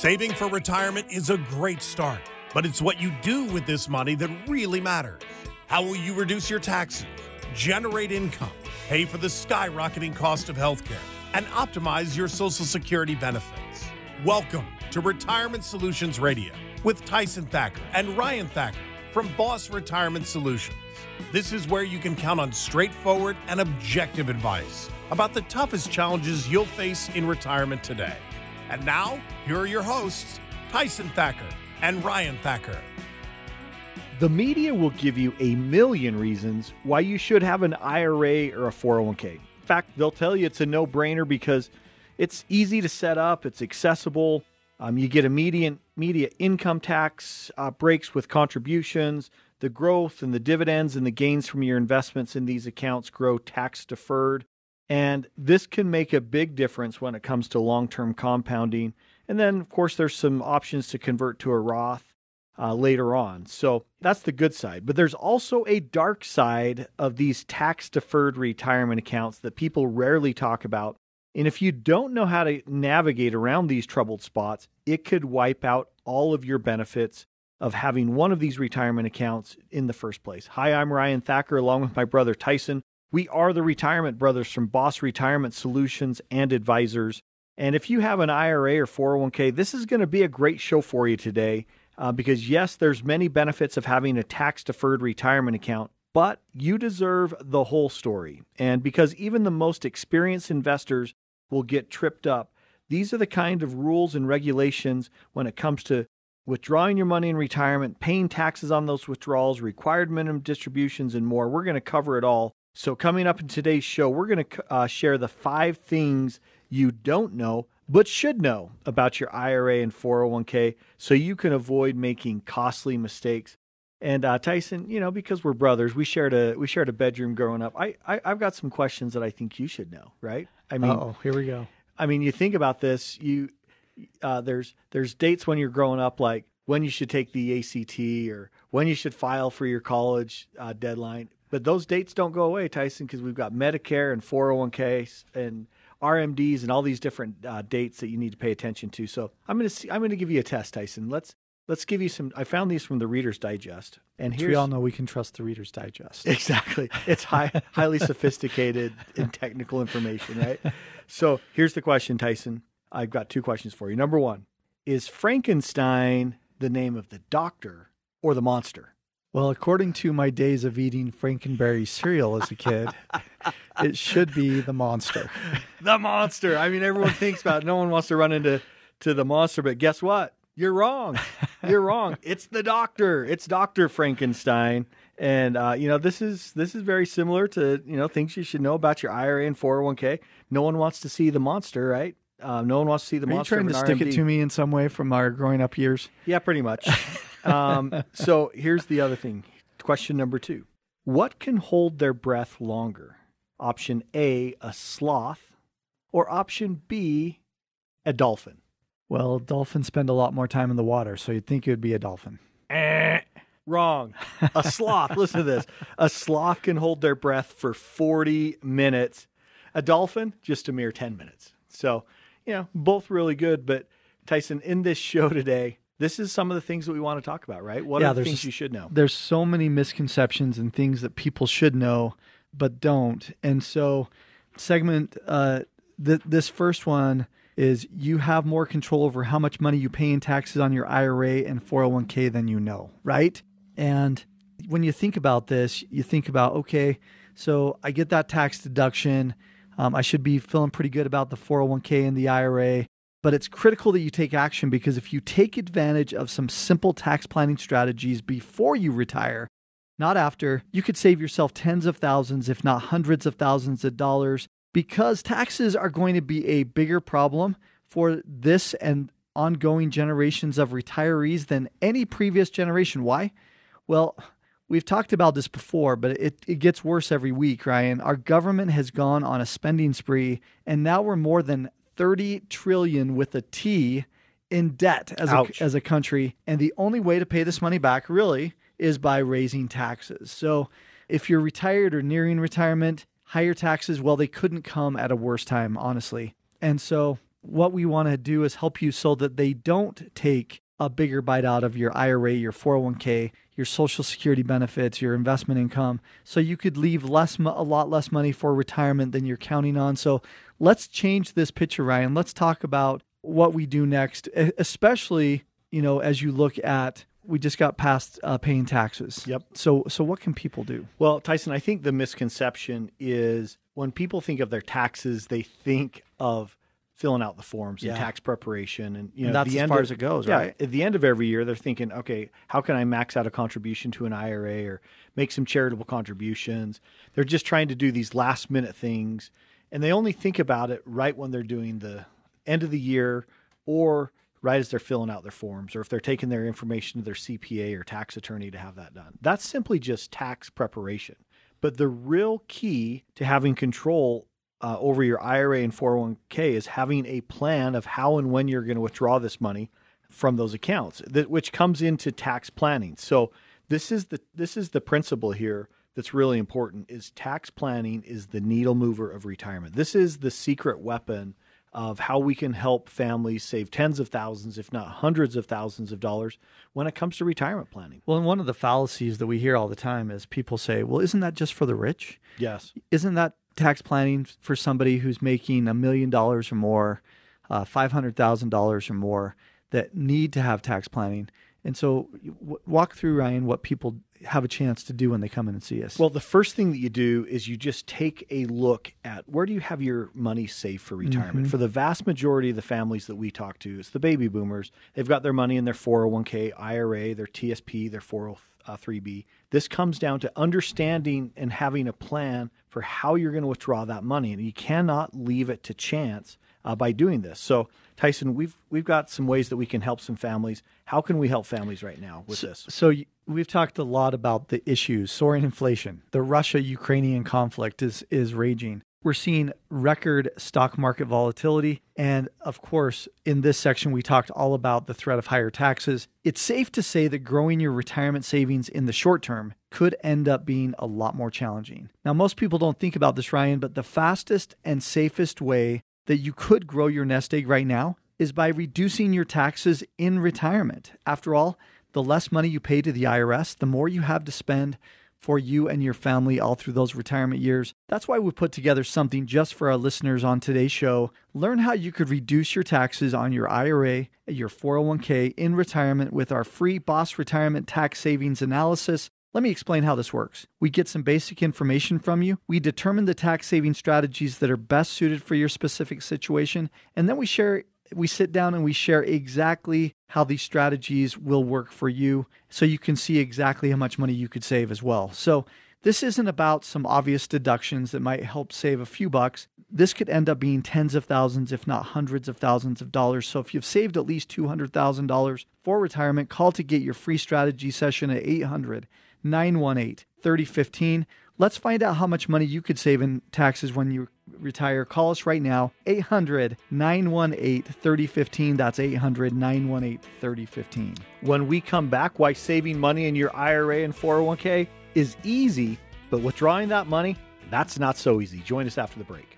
Saving for retirement is a great start, but it's what you do with this money that really matters. How will you reduce your taxes, generate income, pay for the skyrocketing cost of healthcare, and optimize your Social Security benefits? Welcome to Retirement Solutions Radio with Tyson Thacker and Ryan Thacker from Boss Retirement Solutions. This is where you can count on straightforward and objective advice about the toughest challenges you'll face in retirement today. And now, here are your hosts, Tyson Thacker and Ryan Thacker. The media will give you a million reasons why you should have an IRA or a 401k. In fact, they'll tell you it's a no-brainer because it's easy to set up, it's accessible, you get immediate media income tax breaks with contributions, the growth and the dividends and the gains from your investments in these accounts grow tax-deferred, and this can make a big difference when it comes to long-term compounding. And then, of course, there's some options to convert to a Roth later on. So that's the good side. But there's also a dark side of these tax-deferred retirement accounts that people rarely talk about. And if you don't know how to navigate around these troubled spots, it could wipe out all of your benefits of having one of these retirement accounts in the first place. Hi, I'm Ryan Thacker, along with my brother Tyson. We are the Retirement Brothers from Boss Retirement Solutions and Advisors. And if you have an IRA or 401k, this is going to be a great show for you today. Because yes, there's many benefits of having a tax-deferred retirement account, but you deserve the whole story. And because even the most experienced investors will get tripped up, these are the kind of rules and regulations when it comes to withdrawing your money in retirement, paying taxes on those withdrawals, required minimum distributions, and more. We're going to cover it all. So coming up in today's show, we're going to share the 5 things you don't know but should know about your IRA and 401k so you can avoid making costly mistakes. And Tyson, you know, because we're brothers, we shared a bedroom growing up. I've got some questions that I think you should know, right? I mean, oh, here we go. I mean, you think about this. There's dates when you're growing up, like when you should take the ACT or when you should file for your college deadline. But those dates don't go away, Tyson, because we've got Medicare and 401k and RMDs and all these different dates that you need to pay attention to. So I'm going to give you a test, Tyson. Let's give you some. I found these from the Reader's Digest, and we all know we can trust the Reader's Digest. Exactly, it's highly sophisticated and technical information, right? So here's the question, Tyson. I've got 2 questions for you. Number 1 is Frankenstein the name of the doctor or the monster? Well, according to my days of eating Frankenberry cereal as a kid, it should be the monster. The monster. I mean, everyone thinks about it. No one wants to run into the monster, but guess what? You're wrong. You're wrong. It's the doctor. It's Dr. Frankenstein. And, this is very similar to, things you should know about your IRA and 401k. No one wants to see the monster, right? No one wants to see the monster. Are you trying to stick it to me in some way from our growing up years? Yeah, pretty much. So here's the other thing. Question number 2. What can hold their breath longer? Option A, a sloth, or option B, a dolphin? Well, dolphins spend a lot more time in the water, so you'd think it would be a dolphin. Wrong. A sloth. Listen to this. A sloth can hold their breath for 40 minutes. A dolphin, just a mere 10 minutes. So, both really good. But Tyson, in this show today, this is some of the things that we want to talk about, right? What are the things you should know? There's so many misconceptions and things that people should know but don't. And so segment, this first one is you have more control over how much money you pay in taxes on your IRA and 401k than you know, right? And when you think about this, you think about, okay, so I get that tax deduction. I should be feeling pretty good about the 401k and the IRA. But it's critical that you take action because if you take advantage of some simple tax planning strategies before you retire, not after, you could save yourself tens of thousands, if not hundreds of thousands of dollars, because taxes are going to be a bigger problem for this and ongoing generations of retirees than any previous generation. Why? Well, we've talked about this before, but it gets worse every week, Ryan. Our government has gone on a spending spree, and now we're more than $30 trillion with a T in debt as a country. And the only way to pay this money back really is by raising taxes. So if you're retired or nearing retirement, higher taxes, well, they couldn't come at a worse time, honestly. And so what we want to do is help you so that they don't take a bigger bite out of your IRA, your 401k, your Social Security benefits, your investment income. So you could leave a lot less money for retirement than you're counting on. So let's change this picture, Ryan. Let's talk about what we do next, especially, you know, as you look at, we just got past paying taxes. Yep. So what can people do? Well, Tyson, I think the misconception is when people think of their taxes, they think of filling out the forms and tax preparation. And you know, that's as far as it goes, right? At the end of every year, they're thinking, okay, how can I max out a contribution to an IRA or make some charitable contributions? They're just trying to do these last minute things. And they only think about it right when they're doing the end of the year or right as they're filling out their forms or if they're taking their information to their CPA or tax attorney to have that done. That's simply just tax preparation. But the real key to having control over your IRA and 401k is having a plan of how and when you're going to withdraw this money from those accounts, which comes into tax planning. So this is the principle here that's really important is tax planning is the needle mover of retirement. This is the secret weapon of how we can help families save tens of thousands, if not hundreds of thousands of dollars when it comes to retirement planning. Well, and one of the fallacies that we hear all the time is people say, well, isn't that just for the rich? Yes. Isn't that tax planning for somebody who's making $1 million or more, $500,000 or more that need to have tax planning? And so walk through, Ryan, what people have a chance to do when they come in and see us. Well, the first thing that you do is you just take a look at where do you have your money saved for retirement? Mm-hmm. For the vast majority of the families that we talk to, it's the baby boomers. They've got their money in their 401k, IRA, their TSP, their 403b. This comes down to understanding and having a plan for how you're going to withdraw that money. And you cannot leave it to chance by doing this. So Tyson, we've got some ways that we can help some families. How can we help families right now with this? So we've talked a lot about the issues, soaring inflation. The Russia-Ukrainian conflict is raging. We're seeing record stock market volatility. And of course, in this section, we talked all about the threat of higher taxes. It's safe to say that growing your retirement savings in the short term could end up being a lot more challenging. Now, most people don't think about this, Ryan, but the fastest and safest way that you could grow your nest egg right now is by reducing your taxes in retirement. After all, the less money you pay to the IRS, the more you have to spend for you and your family all through those retirement years. That's why we put together something just for our listeners on today's show. Learn how you could reduce your taxes on your IRA, your 401k in retirement with our free Boss Retirement Tax Savings Analysis. Let me explain how this works. We get some basic information from you. We determine the tax saving strategies that are best suited for your specific situation. And then we sit down and share exactly how these strategies will work for you so you can see exactly how much money you could save as well. So this isn't about some obvious deductions that might help save a few bucks. This could end up being tens of thousands, if not hundreds of thousands of dollars. So if you've saved at least $200,000 for retirement, call to get your free strategy session at 800-918-3015. Let's find out how much money you could save in taxes when you retire. Call us right now, 800-918-3015. That's 800-918-3015. When we come back, why saving money in your IRA and 401k is easy, but withdrawing that money, that's not so easy. Join us after the break.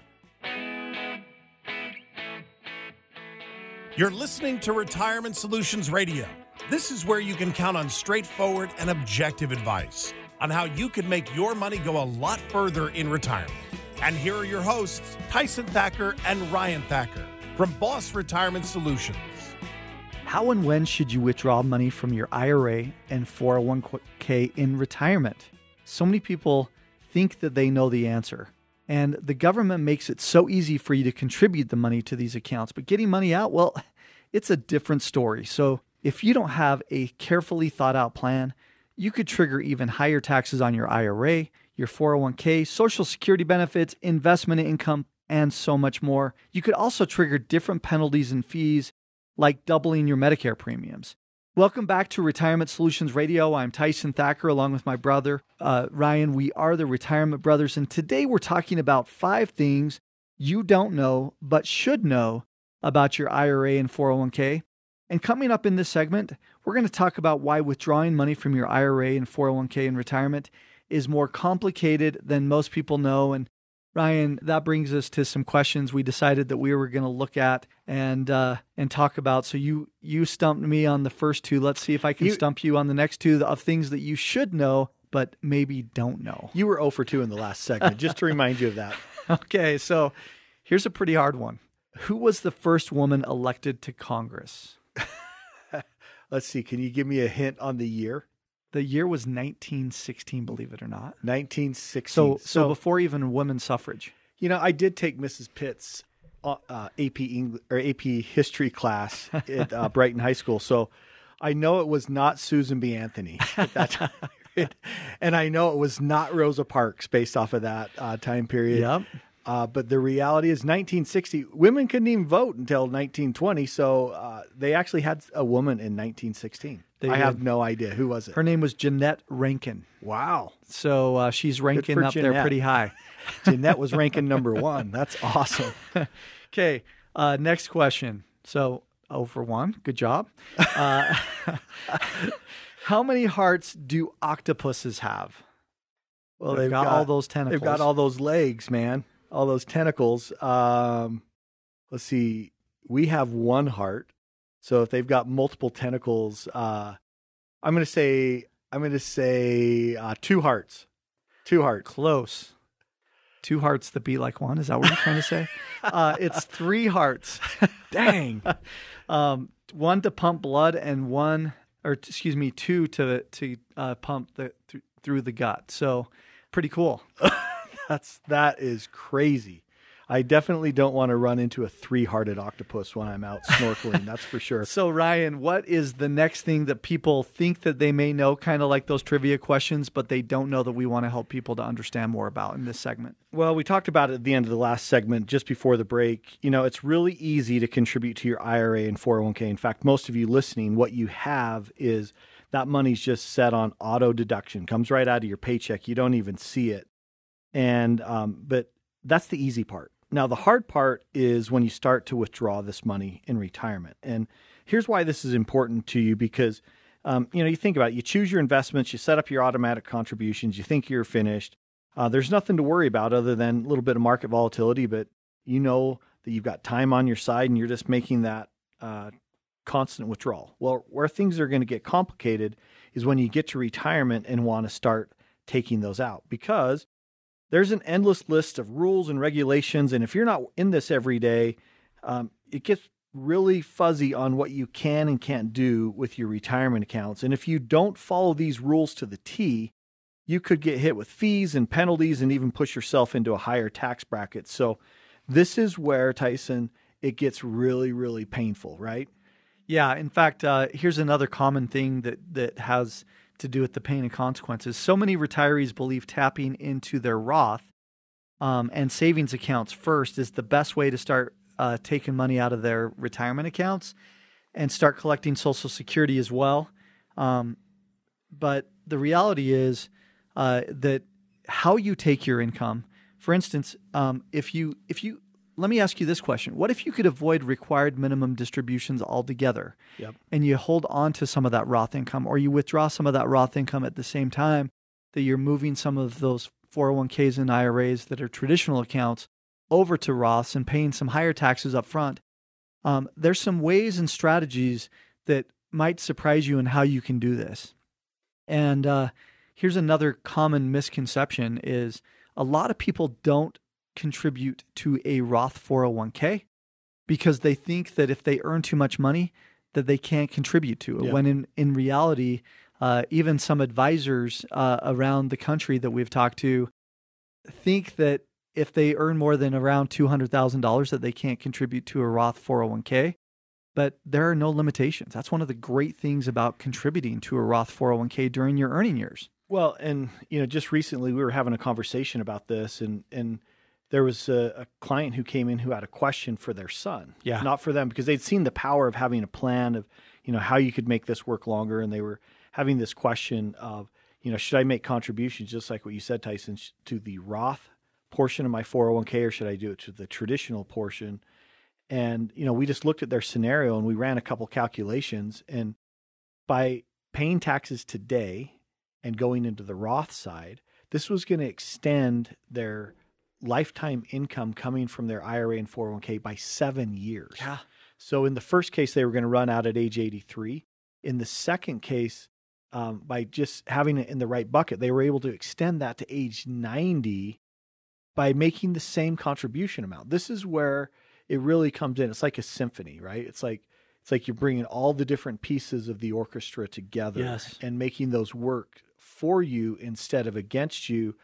You're listening to Retirement Solutions Radio. This is where you can count on straightforward and objective advice on how you can make your money go a lot further in retirement. And here are your hosts, Tyson Thacker and Ryan Thacker from Boss Retirement Solutions. How and when should you withdraw money from your IRA and 401k in retirement? So many people think that they know the answer. And the government makes it so easy for you to contribute the money to these accounts. But getting money out, well, it's a different story. So if you don't have a carefully thought out plan, you could trigger even higher taxes on your IRA, your 401k, Social Security benefits, investment income, and so much more. You could also trigger different penalties and fees, like doubling your Medicare premiums. Welcome back to Retirement Solutions Radio. I'm Tyson Thacker along with my brother, Ryan. We are the Retirement Brothers, and today we're talking about 5 things you don't know but should know about your IRA and 401k. And coming up in this segment, we're going to talk about why withdrawing money from your IRA and 401k in retirement is more complicated than most people know. And Ryan, that brings us to some questions we decided that we were going to look at and talk about. So you stumped me on the first two. Let's see if I can stump you on the next two of things that you should know, but maybe don't know. You were 0 for 2 in the last segment, just to remind you of that. Okay, so here's a pretty hard one. Who was the first woman elected to Congress? Let's see. Can you give me a hint on the year? The year was 1916, believe it or not. 1916. So before even women's suffrage. You know, I did take Mrs. Pitt's AP English or AP history class at Brighton High School. So I know it was not Susan B. Anthony at that time. And I know it was not Rosa Parks based off of that time period. Yep. But the reality is 1960, women couldn't even vote until 1920. So they actually had a woman in 1916. I have no idea. Who was it? Her name was Jeanette Rankin. Wow. So she's ranking up there pretty high. Jeanette was ranking number 1. That's awesome. Okay. Next question. So 0 for 1. Good job. How many hearts do octopuses have? Well, they've got all those tentacles. They've got all those legs, man. All those tentacles. Let's see. We have 1 heart. So if they've got multiple tentacles, I'm going to say 2 hearts. 2 hearts. Close. 2 hearts that be like 1. Is that what you're trying to say? It's 3 hearts. Dang. 1 to pump blood and 2 to pump through the gut. So pretty cool. That is crazy. I definitely don't want to run into a 3-hearted octopus when I'm out snorkeling. That's for sure. So Ryan, what is the next thing that people think that they may know, kind of like those trivia questions, but they don't know that we want to help people to understand more about in this segment? Well, we talked about it at the end of the last segment, just before the break. You know, it's really easy to contribute to your IRA and 401k. In fact, most of you listening, what you have is that money's just set on auto deduction, comes right out of your paycheck. You don't even see it. And, but that's the easy part. Now, the hard part is when you start to withdraw this money in retirement. And here's why this is important to you, because, you think about it, you choose your investments, you set up your automatic contributions, you think you're finished. There's nothing to worry about other than a little bit of market volatility, but you know that you've got time on your side and you're just making that constant withdrawal. Well, where things are going to get complicated is when you get to retirement and want to start taking those out, because there's an endless list of rules and regulations, and if you're not in this every day, it gets really fuzzy on what you can and can't do with your retirement accounts. And if you don't follow these rules to the T, you could get hit with fees and penalties and even push yourself into a higher tax bracket. So this is where, Tyson, it gets really, really painful, right? Yeah. In fact, here's another common thing that has to do with the pain and consequences. So many retirees believe tapping into their Roth and savings accounts first is the best way to start taking money out of their retirement accounts and start collecting Social Security as well. But the reality is that how you take your income, for instance, if you let me ask you this question. What if you could avoid required minimum distributions altogether? Yep. And you hold on to some of that Roth income, or you withdraw some of that Roth income at the same time that you're moving some of those 401ks and IRAs that are traditional accounts over to Roths and paying some higher taxes up front. There's some ways and strategies that might surprise you in how you can do this. And here's another common misconception is a lot of people don't contribute to a Roth 401k because they think that if they earn too much money that they can't contribute to it. Yeah. When in reality, even some advisors around the country that we've talked to think that if they earn more than around $200,000 that they can't contribute to a Roth 401k, but there are no limitations. That's one of the great things about contributing to a Roth 401k during your earning years. Well, and just recently we were having a conversation about this and there was a client who came in who had a question for their son, yeah, not for them, because they'd seen the power of having a plan of, how you could make this work longer. And they were having this question of, should I make contributions, just like what you said, Tyson, to the Roth portion of my 401k, or should I do it to the traditional portion? And, we just looked at their scenario and we ran a couple calculations, and by paying taxes today and going into the Roth side, this was going to extend their lifetime income coming from their IRA and 401k by 7 years. Yeah. So in the first case, they were going to run out at age 83. In the second case, by just having it in the right bucket, they were able to extend that to age 90 by making the same contribution amount. This is where it really comes in. It's like a symphony, right? It's like you're bringing all the different pieces of the orchestra together, yes, and making those work for you instead of against you.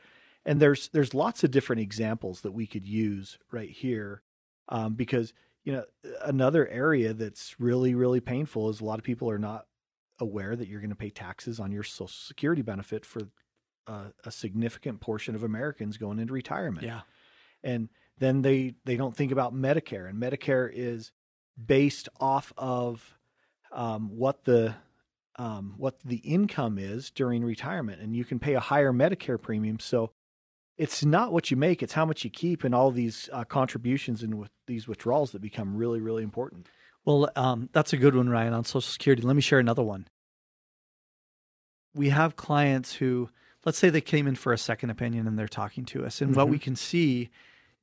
And there's lots of different examples that we could use right here, because, you know, another area that's really, really painful is a lot of people are not aware that you're going to pay taxes on your Social Security benefit for a significant portion of Americans going into retirement. Yeah. And then they don't think about Medicare, and Medicare is based off of what the income is during retirement, and you can pay a higher Medicare premium. So it's not what you make, it's how much you keep, and all these contributions and with these withdrawals that become really, really important. Well, that's a good one, Ryan, on Social Security. Let me share another one. We have clients who, let's say they came in for a second opinion and they're talking to us. And mm-hmm. what we can see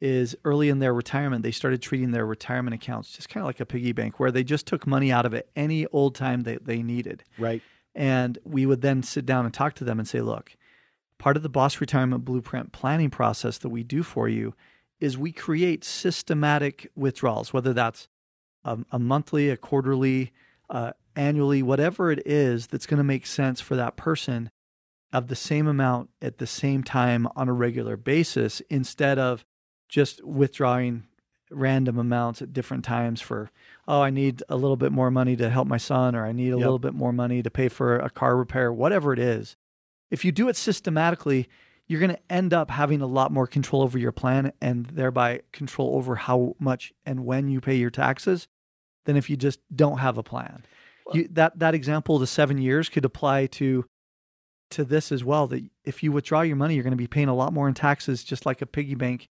is early in their retirement, they started treating their retirement accounts just kind of like a piggy bank, where they just took money out of it any old time that they needed. Right. And we would then sit down and talk to them and say, look, part of the Boss Retirement Blueprint planning process that we do for you is we create systematic withdrawals, whether that's a monthly, a quarterly, annually, whatever it is that's going to make sense for that person, of the same amount at the same time on a regular basis, instead of just withdrawing random amounts at different times for, oh, I need a little bit more money to help my son, or I need a little bit more money to pay for a car repair, whatever it is. If you do it systematically, you're going to end up having a lot more control over your plan, and thereby control over how much and when you pay your taxes, than if you just don't have a plan. That example, the 7 years, could apply to this as well, that if you withdraw your money, you're going to be paying a lot more in taxes, just like a piggy bank.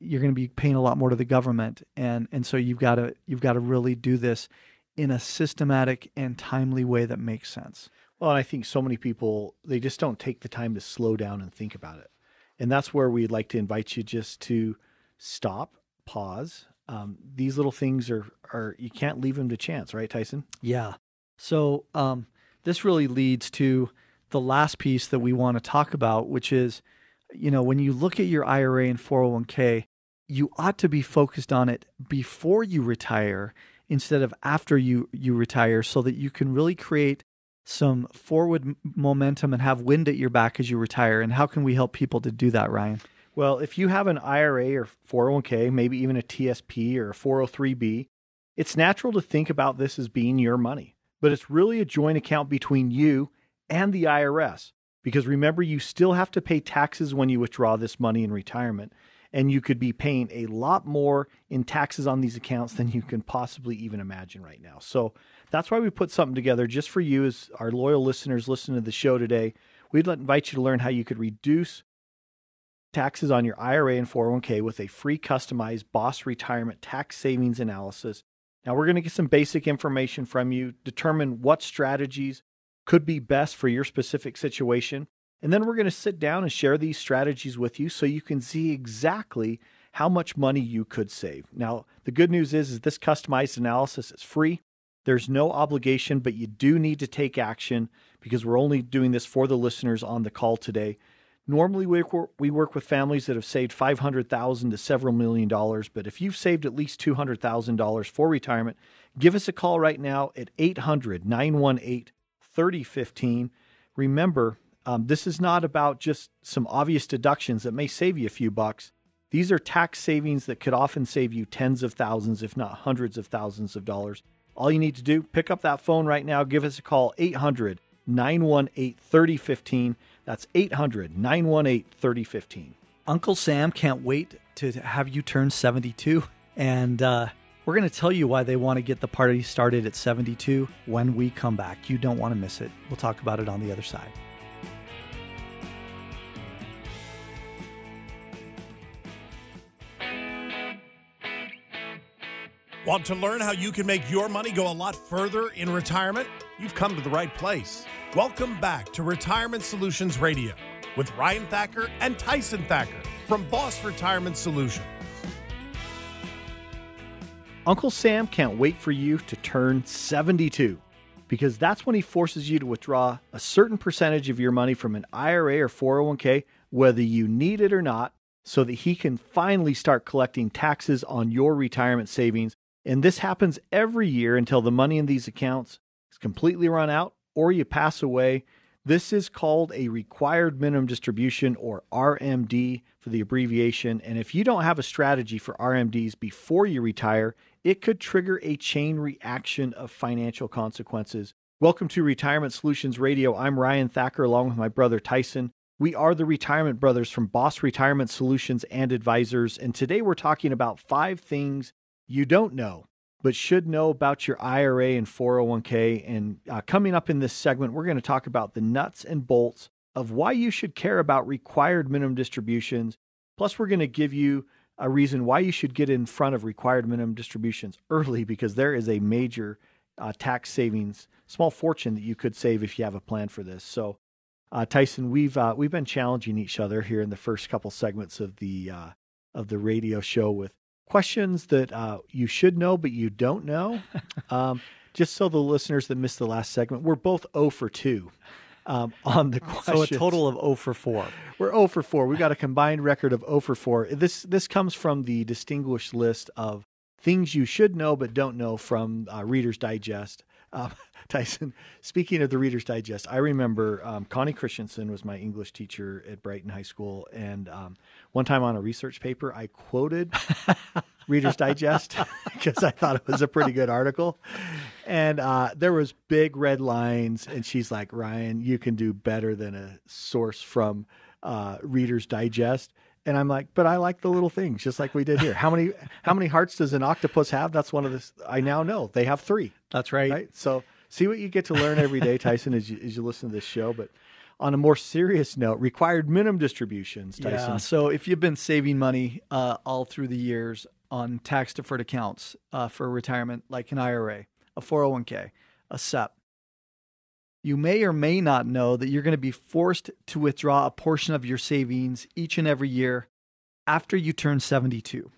You're going to be paying a lot more to the government. And so you've got to really do this in a systematic and timely way that makes sense. Well, and I think so many people, they just don't take the time to slow down and think about it. And that's where we'd like to invite you just to stop, pause. These little things are you can't leave them to chance, right, Tyson? Yeah. So this really leads to the last piece that we want to talk about, which is, you know, when you look at your IRA and 401k, you ought to be focused on it before you retire instead of after you retire, so that you can really create some forward momentum and have wind at your back as you retire. And how can we help people to do that, Ryan? Well, if you have an IRA or 401k, maybe even a TSP or a 403b, it's natural to think about this as being your money, but it's really a joint account between you and the IRS. Because remember, you still have to pay taxes when you withdraw this money in retirement, and you could be paying a lot more in taxes on these accounts than you can possibly even imagine right now. So that's why we put something together just for you as our loyal listeners listening to the show today. We'd invite you to learn how you could reduce taxes on your IRA and 401k with a free customized Boss Retirement tax savings analysis. Now, we're going to get some basic information from you, determine what strategies could be best for your specific situation. And then we're going to sit down and share these strategies with you so you can see exactly how much money you could save. Now, the good news is this customized analysis is free. There's no obligation, but you do need to take action, because we're only doing this for the listeners on the call today. Normally, we work with families that have saved $500,000 to several million dollars, but if you've saved at least $200,000 for retirement, give us a call right now at 800-918-3015. Remember, this is not about just some obvious deductions that may save you a few bucks. These are tax savings that could often save you tens of thousands, if not hundreds of thousands of dollars. All you need to do, pick up that phone right now. Give us a call, 800-918-3015. That's 800-918-3015. Uncle Sam can't wait to have you turn 72. And we're going to tell you why they want to get the party started at 72 when we come back. You don't want to miss it. We'll talk about it on the other side. Want to learn how you can make your money go a lot further in retirement? You've come to the right place. Welcome back to Retirement Solutions Radio with Ryan Thacker and Tyson Thacker. from Boss Retirement Solutions. Uncle Sam can't wait for you to turn 72 because that's when he forces you to withdraw a certain percentage of your money from an IRA or 401k, whether you need it or not, so that he can finally start collecting taxes on your retirement savings. And this happens every year until the money in these accounts is completely run out or you pass away. This is called a required minimum distribution, or RMD for the abbreviation. And if you don't have a strategy for RMDs before you retire, it could trigger a chain reaction of financial consequences. Welcome to Retirement Solutions Radio. I'm Ryan Thacker, along with my brother Tyson. We are the Retirement Brothers from Boss Retirement Solutions and Advisors. And today we're talking about 5 things you don't know, but should know about your IRA and 401k. And coming up in this segment, we're going to talk about the nuts and bolts of why you should care about required minimum distributions. Plus, we're going to give you a reason why you should get in front of required minimum distributions early, because there is a major tax savings, small fortune that you could save if you have a plan for this. So, Tyson, we've been challenging each other here in the first couple segments of the radio show with questions that you should know, but you don't know. Just so the listeners that missed the last segment, we're both 0 for 2 on the questions. So a total of 0 for 4. We're 0 for 4. We've got a combined record of 0 for 4. This comes from the distinguished list of things you should know, but don't know from Reader's Digest. Tyson, speaking of the Reader's Digest, I remember Connie Christensen was my English teacher at Brighton High School. And one time on a research paper, I quoted Reader's Digest because I thought it was a pretty good article. And there was big red lines. And she's like, Ryan, you can do better than a source from Reader's Digest. And I'm like, but I like the little things, just like we did here. How many hearts does an octopus have? That's one of the, I now know they have 3. That's right. Right. So see what you get to learn every day, Tyson, as you listen to this show. But on a more serious note, required minimum distributions, Tyson. Yeah, so if you've been saving money all through the years on tax-deferred accounts for retirement, like an IRA, a 401k, a SEP, you may or may not know that you're going to be forced to withdraw a portion of your savings each and every year after you turn 72.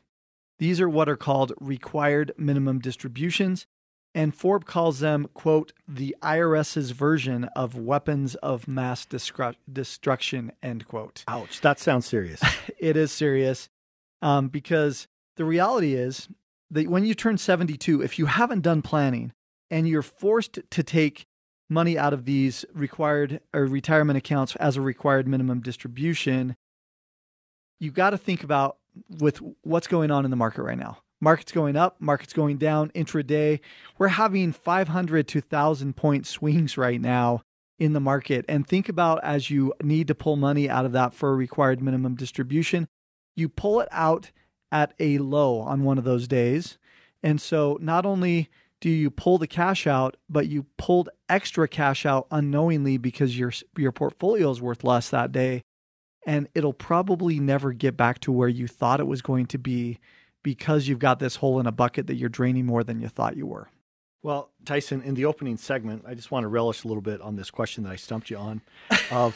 These are what are called required minimum distributions, and Forbes calls them, quote, the IRS's version of weapons of mass destruction, end quote. Ouch, that sounds serious. It is serious because the reality is that when you turn 72, if you haven't done planning and you're forced to take money out of these required or retirement accounts as a required minimum distribution, you got to think about with what's going on in the market right now. Market's going up, market's going down intraday. We're having 500 to 1,000 point swings right now in the market. And think about, as you need to pull money out of that for a required minimum distribution, you pull it out at a low on one of those days. And so not only do you pull the cash out, but you pulled extra cash out unknowingly because your portfolio is worth less that day, and it'll probably never get back to where you thought it was going to be because you've got this hole in a bucket that you're draining more than you thought you were. Well, Tyson, in the opening segment, I just want to relish a little bit on this question that I stumped you on of,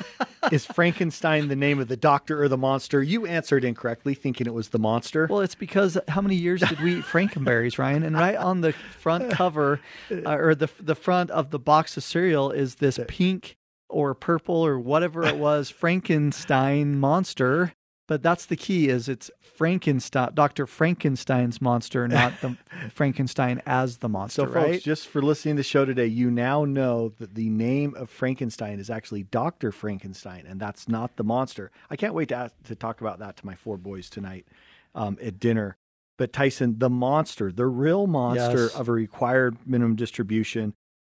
is Frankenstein the name of the doctor or the monster? You answered incorrectly, thinking it was the monster. Well, it's because how many years did we eat Frankenberries, Ryan? And right on the front cover or the front of the box of cereal is this pink or purple or whatever it was, Frankenstein monster. But that's the key, is it's Frankenstein, Dr. Frankenstein's monster, not the Frankenstein as the monster, right? So folks, just for listening to the show today, you now know that the name of Frankenstein is actually Dr. Frankenstein, and that's not the monster. I can't wait to talk about that to my 4 boys tonight at dinner. But Tyson, the monster, the real monster of a required minimum distribution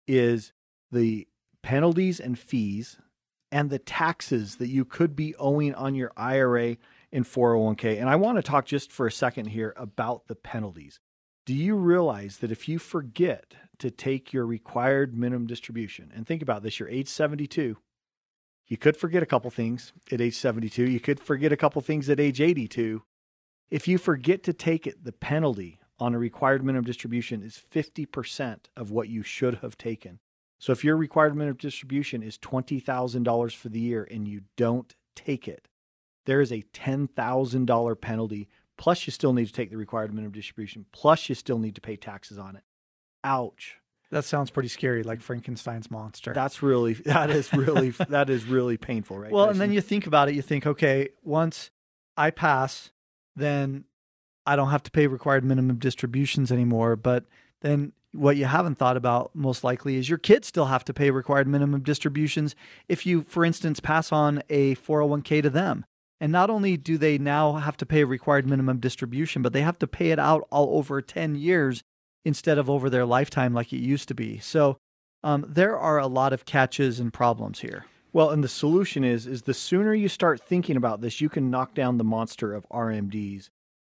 is the penalties and fees and the taxes that you could be owing on your IRA and 401k. And I want to talk just for a second here about the penalties. Do you realize that if you forget to take your required minimum distribution, and think about this, you're age 72, you could forget a couple things at age 72, you could forget a couple things at age 82. If you forget to take it, the penalty on a required minimum distribution is 50% of what you should have taken. So if your required minimum distribution is $20,000 for the year and you don't take it, there is a $10,000 penalty, plus you still need to take the required minimum distribution, plus you still need to pay taxes on it. Ouch. That sounds pretty scary, like Frankenstein's monster. That is really that is really painful, right? Well, Tyson? And then you think about it, you think, okay, once I pass, then I don't have to pay required minimum distributions anymore. But then what you haven't thought about most likely is your kids still have to pay required minimum distributions if you, for instance, pass on a 401k to them. And not only do they now have to pay a required minimum distribution, but they have to pay it out all over 10 years instead of over their lifetime like it used to be. So there are a lot of catches and problems here. Well, and the solution is the sooner you start thinking about this, you can knock down the monster of RMDs,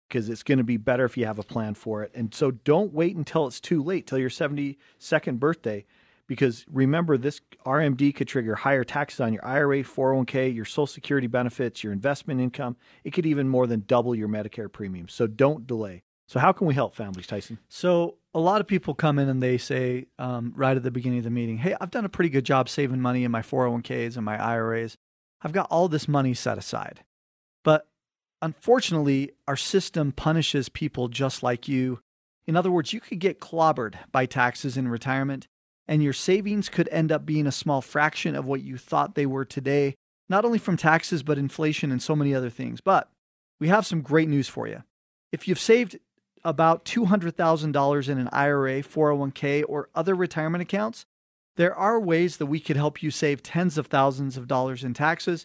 because it's going to be better if you have a plan for it. And so don't wait until it's too late, till your 72nd birthday, because remember, this RMD could trigger higher taxes on your IRA, 401k, your Social Security benefits, your investment income. It could even more than double your Medicare premium. So don't delay. So how can we help families, Tyson? So a lot of people come in and they say right at the beginning of the meeting, hey, I've done a pretty good job saving money in my 401ks and my IRAs. I've got all this money set aside. But unfortunately, our system punishes people just like you. In other words, you could get clobbered by taxes in retirement, and your savings could end up being a small fraction of what you thought they were today, not only from taxes, but inflation and so many other things. But we have some great news for you. If you've saved about $200,000 in an IRA, 401k, or other retirement accounts, there are ways that we could help you save tens of thousands of dollars in taxes.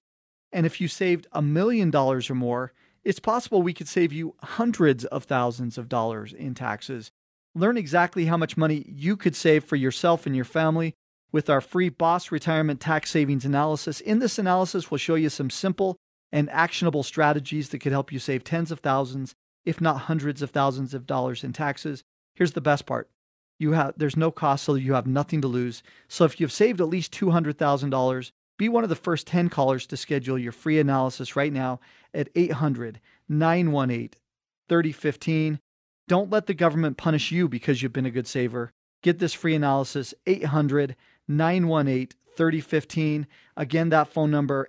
And if you saved $1 million or more, it's possible we could save you hundreds of thousands of dollars in taxes. Learn exactly how much money you could save for yourself and your family with our free Boss Retirement Tax Savings Analysis. In this analysis, we'll show you some simple and actionable strategies that could help you save tens of thousands, if not hundreds of thousands of dollars in taxes. Here's the best part. There's no cost, so you have nothing to lose. So if you've saved at least $200,000, be one of the first 10 callers to schedule your free analysis right now at 800-918-3015. Don't let the government punish you because you've been a good saver. Get this free analysis, 800-918-3015. Again, that phone number,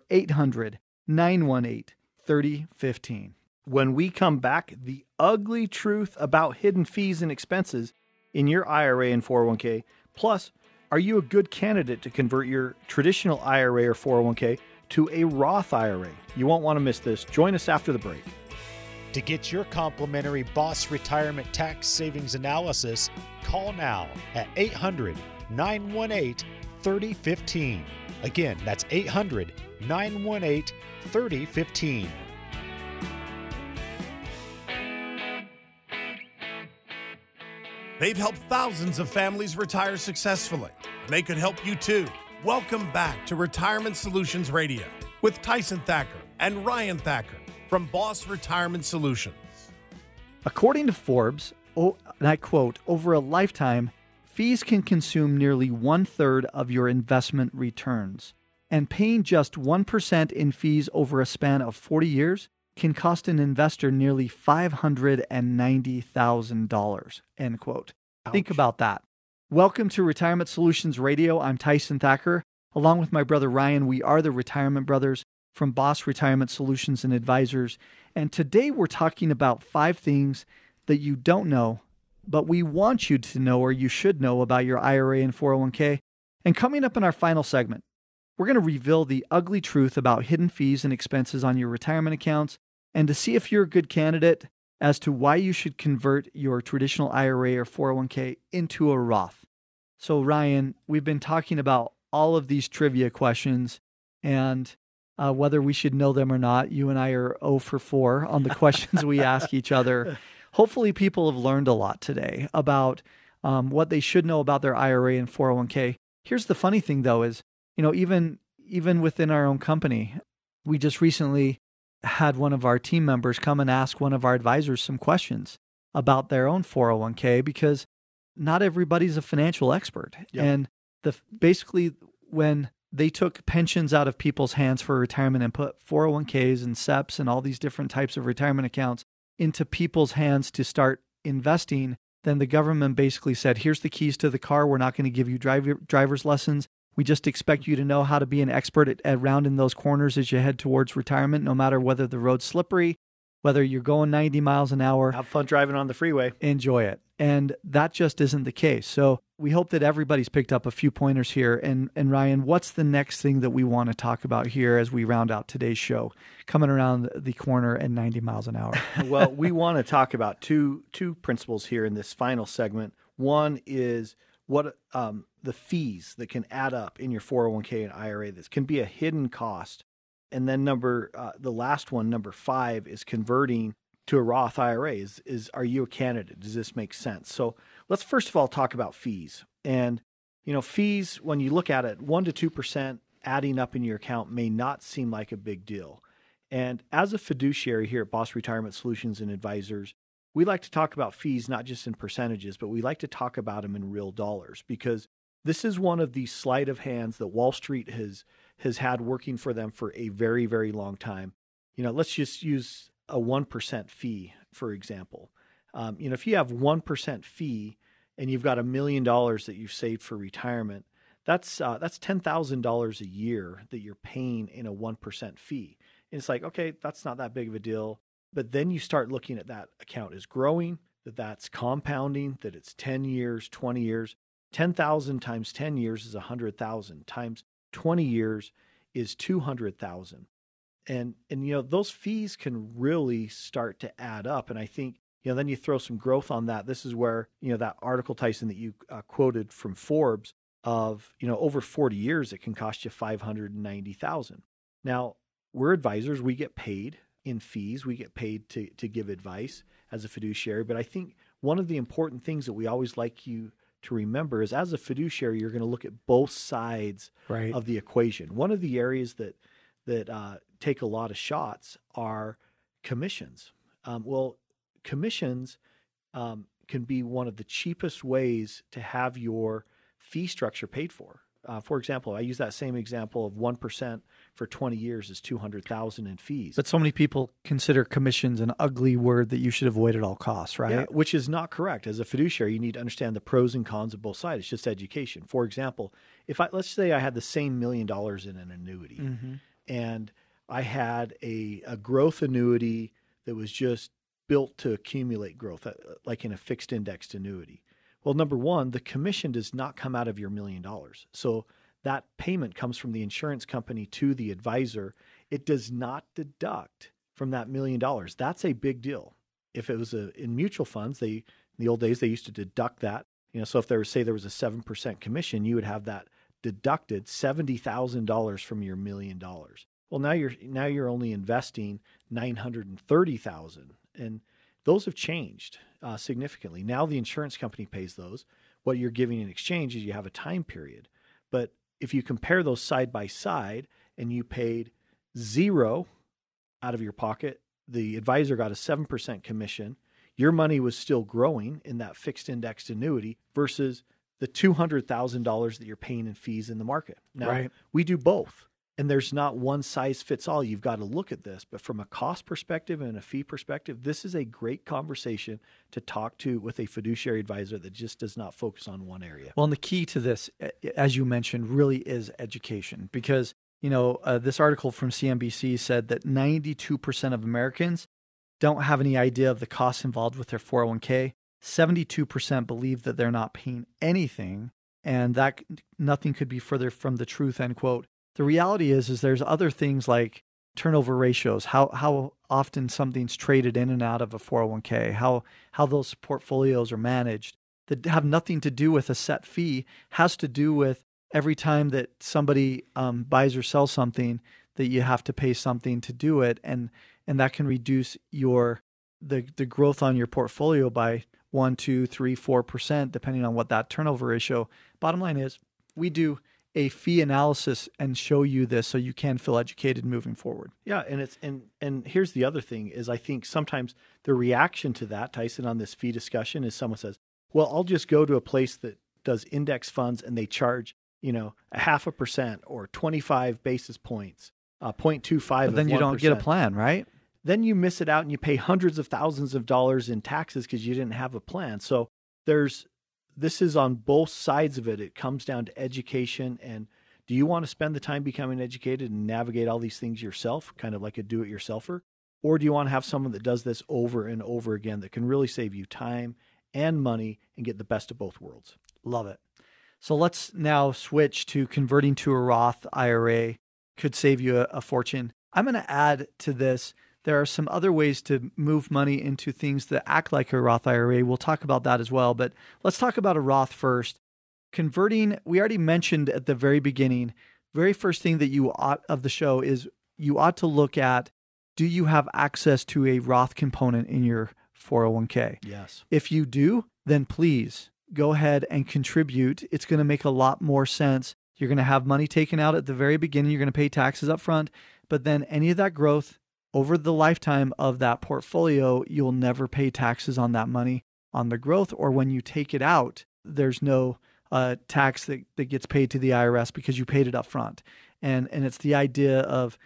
800-918-3015. When we come back, the ugly truth about hidden fees and expenses in your IRA and 401k. Plus, are you a good candidate to convert your traditional IRA or 401k to a Roth IRA? You won't want to miss this. Join us after the break. To get your complimentary Boss Retirement Tax Savings Analysis, call now at 800-918-3015. Again, that's 800-918-3015. They've helped thousands of families retire successfully, and they could help you too. Welcome back to Retirement Solutions Radio with Tyson Thacker and Ryan Thacker from Boss Retirement Solutions. According to Forbes, and I quote, over a lifetime, fees can consume nearly 1/3 of your investment returns. And paying just 1% in fees over a span of 40 years can cost an investor nearly $590,000, end quote. Ouch. Think about that. Welcome to Retirement Solutions Radio. I'm Tyson Thacker. Along with my brother Ryan, we are the Retirement Brothers from Boss Retirement Solutions and Advisors. And today we're talking about 5 things that you don't know, but we want you to know, or you should know, about your IRA and 401k. And coming up in our final segment, we're going to reveal the ugly truth about hidden fees and expenses on your retirement accounts, and to see if you're a good candidate as to why you should convert your traditional IRA or 401k into a Roth. So Ryan, we've been talking about all of these trivia questions and whether we should know them or not. You and I are 0 for 4 on the questions we ask each other. Hopefully people have learned a lot today about what they should know about their IRA and 401k. Here's the funny thing though is, you know, even within our own company, we just recently had one of our team members come and ask one of our advisors some questions about their own 401k, because not everybody's a financial expert. Yep. And basically when they took pensions out of people's hands for retirement and put 401ks and SEPs and all these different types of retirement accounts into people's hands to start investing, then the government basically said, here's the keys to the car. We're not going to give you driver's lessons. We just expect you to know how to be an expert at rounding those corners as you head towards retirement, no matter whether the road's slippery, whether you're going 90 miles an hour. Have fun driving on the freeway. Enjoy it. And that just isn't the case. So we hope that everybody's picked up a few pointers here. And Ryan, what's the next thing that we want to talk about here as we round out today's show, coming around the corner at 90 miles an hour? Well, we want to talk about two principles here in this final segment. One is what the fees that can add up in your 401k and IRA. This can be a hidden cost. And then number five is converting to a Roth IRA. Are you a candidate? Does this make sense? So let's first of all talk about fees. And fees, when you look at it, 1 to 2% adding up in your account may not seem like a big deal. And as a fiduciary here at Boss Retirement Solutions and Advisors, we like to talk about fees not just in percentages, but we like to talk about them in real dollars, because this is one of these sleight of hands that Wall Street has had working for them for a very, very long time. Let's just use a 1% fee, for example. If you have 1% fee and you've got $1 million that you've saved for retirement, that's $10,000 a year that you're paying in a 1% fee. And it's like, okay, that's not that big of a deal. But then you start looking at that account is growing, that's compounding, that it's 10 years, 20 years. 10,000 times 10 years is 100,000 times 20 years is 200,000. And those fees can really start to add up. And I think, then you throw some growth on that. This is where, that article, Tyson, that you quoted from Forbes of, over 40 years, it can cost you $590,000. Now, we're advisors. We get paid in fees. We get paid to give advice as a fiduciary. But I think one of the important things that we always like you to remember is, as a fiduciary, you're going to look at both sides right. of the equation. One of the areas that take a lot of shots are commissions. Commissions can be one of the cheapest ways to have your fee structure paid for. For example, I use that same example of 1% for 20 years is $200,000 in fees. But so many people consider commissions an ugly word that you should avoid at all costs, right? Yeah, which is not correct. As a fiduciary, you need to understand the pros and cons of both sides. It's just education. For example, let's say I had the same $1 million in an annuity, mm-hmm. and I had a growth annuity that was just built to accumulate growth, like in a fixed indexed annuity. Well, number one, the commission does not come out of your $1 million. So that payment comes from the insurance company to the advisor. It does not deduct from that $1 million. That's a big deal. If it was in mutual funds, in the old days, they used to deduct that. So if there was a 7% commission, you would have that deducted $70,000 from your $1 million. Well, now you're only investing $930,000, and those have changed significantly. Now the insurance company pays those. What you're giving in exchange is you have a time period. But if you compare those side by side and you paid $0 out of your pocket, the advisor got a 7% commission, your money was still growing in that fixed indexed annuity versus the $200,000 that you're paying in fees in the market. Now, right. we do both. And there's not one size fits all. You've got to look at this. But from a cost perspective and a fee perspective, this is a great conversation to talk to with a fiduciary advisor that just does not focus on one area. Well, and the key to this, as you mentioned, really is education. Because, this article from CNBC said that 92% of Americans don't have any idea of the costs involved with their 401k. 72% believe that they're not paying anything, and that nothing could be further from the truth, end quote. The reality is there's other things like turnover ratios, how often something's traded in and out of a 401k, how those portfolios are managed, that have nothing to do with a set fee, has to do with every time that somebody buys or sells something, that you have to pay something to do it. And that can reduce the growth on your portfolio by 1, 2, 3, 4%, depending on what that turnover ratio. Bottom line is, we do a fee analysis and show you this so you can feel educated moving forward. Yeah, and here's the other thing is, I think sometimes the reaction to that, Tyson, on this fee discussion is someone says, well, I'll just go to a place that does index funds and they charge, 0.5% or 25 basis points, 0.25. But then you don't get a plan, right? Then you miss it out and you pay hundreds of thousands of dollars in taxes because you didn't have a plan. So this is on both sides of it. It comes down to education and Do you want to spend the time becoming educated and navigate all these things yourself, kind of like a do-it-yourselfer? Or do you want to have someone that does this over and over again that can really save you time and money and get the best of both worlds? Love it. So let's now switch to converting to a Roth IRA. Could save you a fortune. I'm going to add to this, there are some other ways to move money into things that act like a Roth IRA. We'll talk about that as well, but let's talk about a Roth first. Converting, we already mentioned at the very beginning, very first thing that you ought of the show is you ought to look at, do you have access to a Roth component in your 401k? Yes. If you do, then please go ahead and contribute. It's going to make a lot more sense. You're going to have money taken out at the very beginning. You're going to pay taxes up front, but then any of that growth over the lifetime of that portfolio, you'll never pay taxes on that money on the growth, or when you take it out, there's no tax that gets paid to the IRS because you paid it up front. And it's the idea of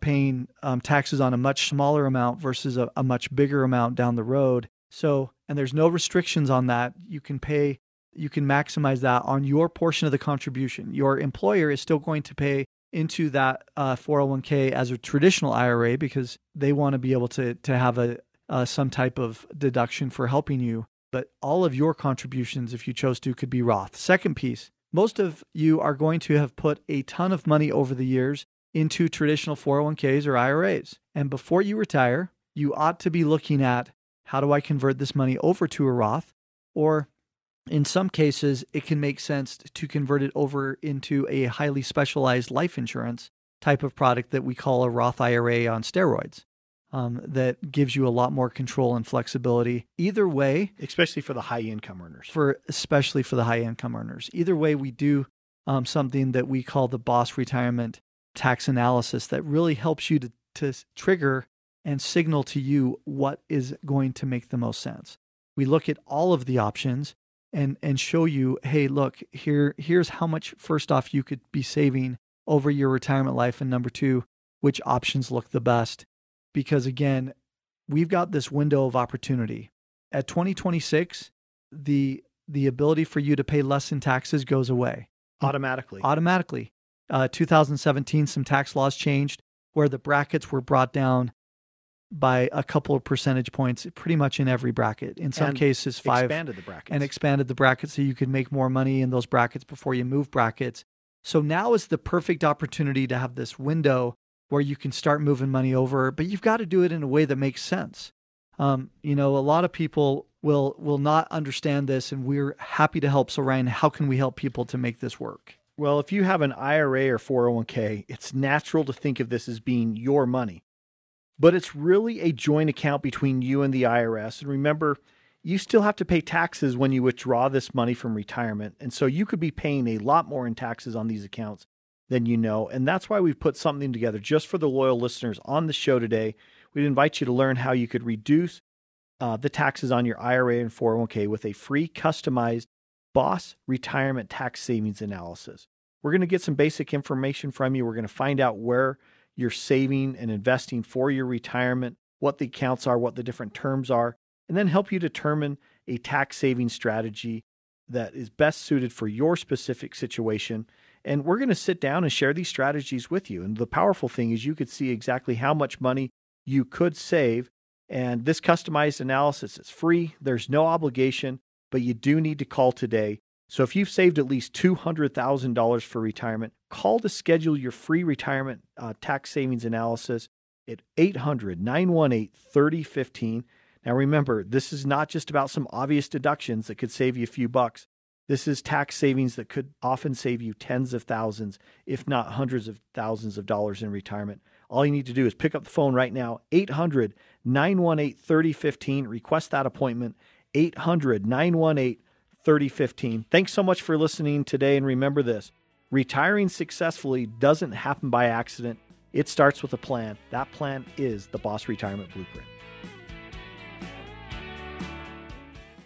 paying taxes on a much smaller amount versus a much bigger amount down the road. So, and there's no restrictions on that. You can maximize that on your portion of the contribution. Your employer is still going to pay into that 401k as a traditional IRA because they want to be able to have some type of deduction for helping you. But all of your contributions, if you chose to, could be Roth. Second piece, most of you are going to have put a ton of money over the years into traditional 401ks or IRAs. And before you retire, you ought to be looking at, how do I convert this money over to a Roth? Or in some cases, it can make sense to convert it over into a highly specialized life insurance type of product that we call a Roth IRA on steroids, that gives you a lot more control and flexibility. Either way, especially for the high income earners. Especially for the high income earners. Either way, we do something that we call the Boss Retirement Tax Analysis that really helps you to trigger and signal to you what is going to make the most sense. We look at all of the options and show you, hey, look, here's how much, first off, you could be saving over your retirement life. And number two, which options look the best? Because again, we've got this window of opportunity. At 2026, the ability for you to pay less in taxes goes away. Automatically. 2017, some tax laws changed where the brackets were brought down by a couple of percentage points, pretty much in every bracket. In some cases, 5. Expanded the brackets so you could make more money in those brackets before you move brackets. So now is the perfect opportunity to have this window where you can start moving money over, but you've got to do it in a way that makes sense. A lot of people will not understand this, and we're happy to help. So Ryan, how can we help people to make this work? Well, if you have an IRA or 401k, it's natural to think of this as being your money. But it's really a joint account between you and the IRS. And remember, you still have to pay taxes when you withdraw this money from retirement. And so you could be paying a lot more in taxes on these accounts than you know. And that's why we've put something together just for the loyal listeners on the show today. We'd invite you to learn how you could reduce the taxes on your IRA and 401k with a free customized Boss Retirement Tax Savings Analysis. We're going to get some basic information from you. We're going to find out where you're saving and investing for your retirement, what the accounts are, what the different terms are, and then help you determine a tax saving strategy that is best suited for your specific situation. And we're going to sit down and share these strategies with you. And the powerful thing is you could see exactly how much money you could save. And this customized analysis is free. There's no obligation, but you do need to call today. So if you've saved at least $200,000 for retirement, call to schedule your free retirement tax savings analysis at 800-918-3015. Now remember, this is not just about some obvious deductions that could save you a few bucks. This is tax savings that could often save you tens of thousands, if not hundreds of thousands of dollars in retirement. All you need to do is pick up the phone right now, 800-918-3015, request that appointment, 800-918-3015. Thanks so much for listening today. And remember this, retiring successfully doesn't happen by accident. It starts with a plan. That plan is the Boss Retirement Blueprint.